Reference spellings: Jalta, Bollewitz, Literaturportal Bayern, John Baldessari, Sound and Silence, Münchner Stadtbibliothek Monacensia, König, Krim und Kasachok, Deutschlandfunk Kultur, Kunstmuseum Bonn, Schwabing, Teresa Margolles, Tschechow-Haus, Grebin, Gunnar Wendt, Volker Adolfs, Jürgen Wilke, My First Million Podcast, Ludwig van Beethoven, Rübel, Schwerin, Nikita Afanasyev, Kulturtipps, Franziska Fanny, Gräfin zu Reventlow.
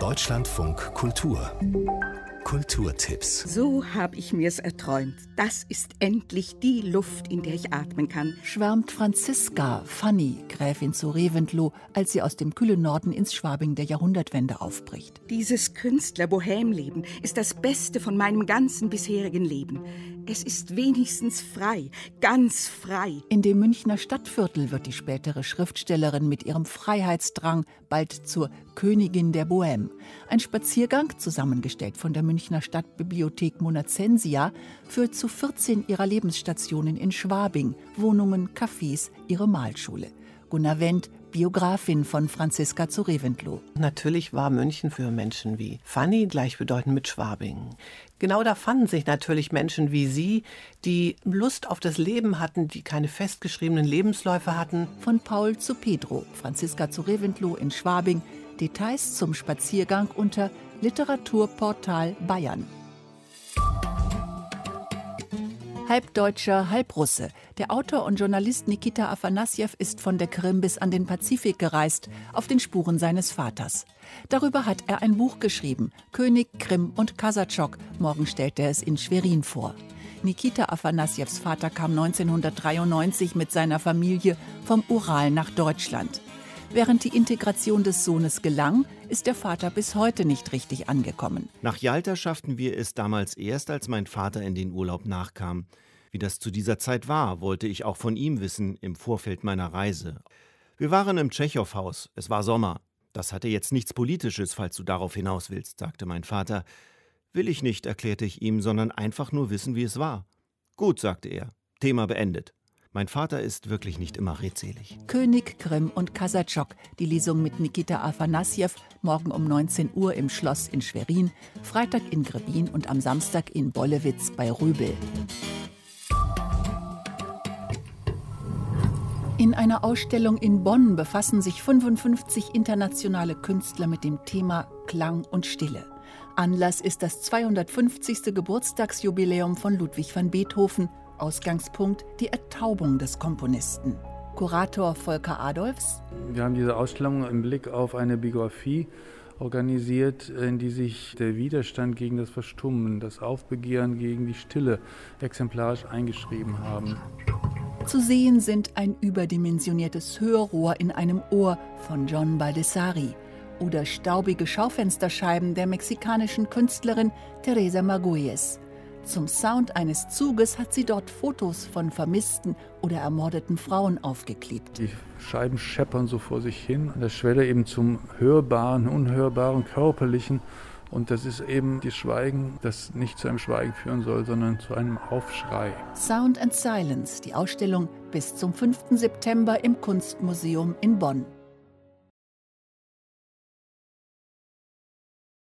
Deutschlandfunk Kultur. Kulturtipps. So habe ich mir's erträumt. Das ist endlich die Luft, in der ich atmen kann, schwärmt Franziska Fanny, Gräfin zu Reventlow, als sie aus dem kühlen Norden ins Schwabing der Jahrhundertwende aufbricht. Dieses Künstler-Bohème-Leben ist das Beste von meinem ganzen bisherigen Leben. Es ist wenigstens frei, ganz frei. In dem Münchner Stadtviertel wird die spätere Schriftstellerin mit ihrem Freiheitsdrang bald zur Königin der Bohème. Ein Spaziergang, zusammengestellt von der Münchner Stadtbibliothek Monacensia, führt zu 14 ihrer Lebensstationen in Schwabing, Wohnungen, Cafés, ihre Malschule. Gunnar Wendt, Biografin von Franziska zu Reventlow. Natürlich war München für Menschen wie Fanny gleichbedeutend mit Schwabing. Genau da fanden sich natürlich Menschen wie sie, die Lust auf das Leben hatten, die keine festgeschriebenen Lebensläufe hatten. Von Paul zu Pedro, Franziska zu Reventlow in Schwabing. Details zum Spaziergang unter Literaturportal Bayern. Halb Deutscher, halb Russe. Der Autor und Journalist Nikita Afanasyev ist von der Krim bis an den Pazifik gereist, auf den Spuren seines Vaters. Darüber hat er ein Buch geschrieben, König, Krim und Kasachok. Morgen stellt er es in Schwerin vor. Nikita Afanasyews Vater kam 1993 mit seiner Familie vom Ural nach Deutschland. Während die Integration des Sohnes gelang, ist der Vater bis heute nicht richtig angekommen. Nach Jalta schafften wir es damals erst, als mein Vater in den Urlaub nachkam. Wie das zu dieser Zeit war, wollte ich auch von ihm wissen, im Vorfeld meiner Reise. Wir waren im Tschechow-Haus, es war Sommer. Das hatte jetzt nichts Politisches, falls du darauf hinaus willst, sagte mein Vater. Will ich nicht, erklärte ich ihm, sondern einfach nur wissen, wie es war. Gut, sagte er, Thema beendet. Mein Vater ist wirklich nicht immer redselig. König, Krim und Kasachok. Die Lesung mit Nikita Afanasyev. Morgen um 19 Uhr im Schloss in Schwerin. Freitag in Grebin und am Samstag in Bollewitz bei Rübel. In einer Ausstellung in Bonn befassen sich 55 internationale Künstler mit dem Thema Klang und Stille. Anlass ist das 250. Geburtstagsjubiläum von Ludwig van Beethoven. Ausgangspunkt die Ertaubung des Komponisten. Kurator Volker Adolfs. Wir haben diese Ausstellung im Blick auf eine Biografie organisiert, in die sich der Widerstand gegen das Verstummen, das Aufbegehren gegen die Stille exemplarisch eingeschrieben haben. Zu sehen sind ein überdimensioniertes Hörrohr in einem Ohr von John Baldessari oder staubige Schaufensterscheiben der mexikanischen Künstlerin Teresa Margolles. Zum Sound eines Zuges hat sie dort Fotos von vermissten oder ermordeten Frauen aufgeklebt. Die Scheiben scheppern so vor sich hin, an der Schwelle eben zum Hörbaren, Unhörbaren, Körperlichen. Und das ist eben das Schweigen, das nicht zu einem Schweigen führen soll, sondern zu einem Aufschrei. Sound and Silence, die Ausstellung bis zum 5. September im Kunstmuseum in Bonn.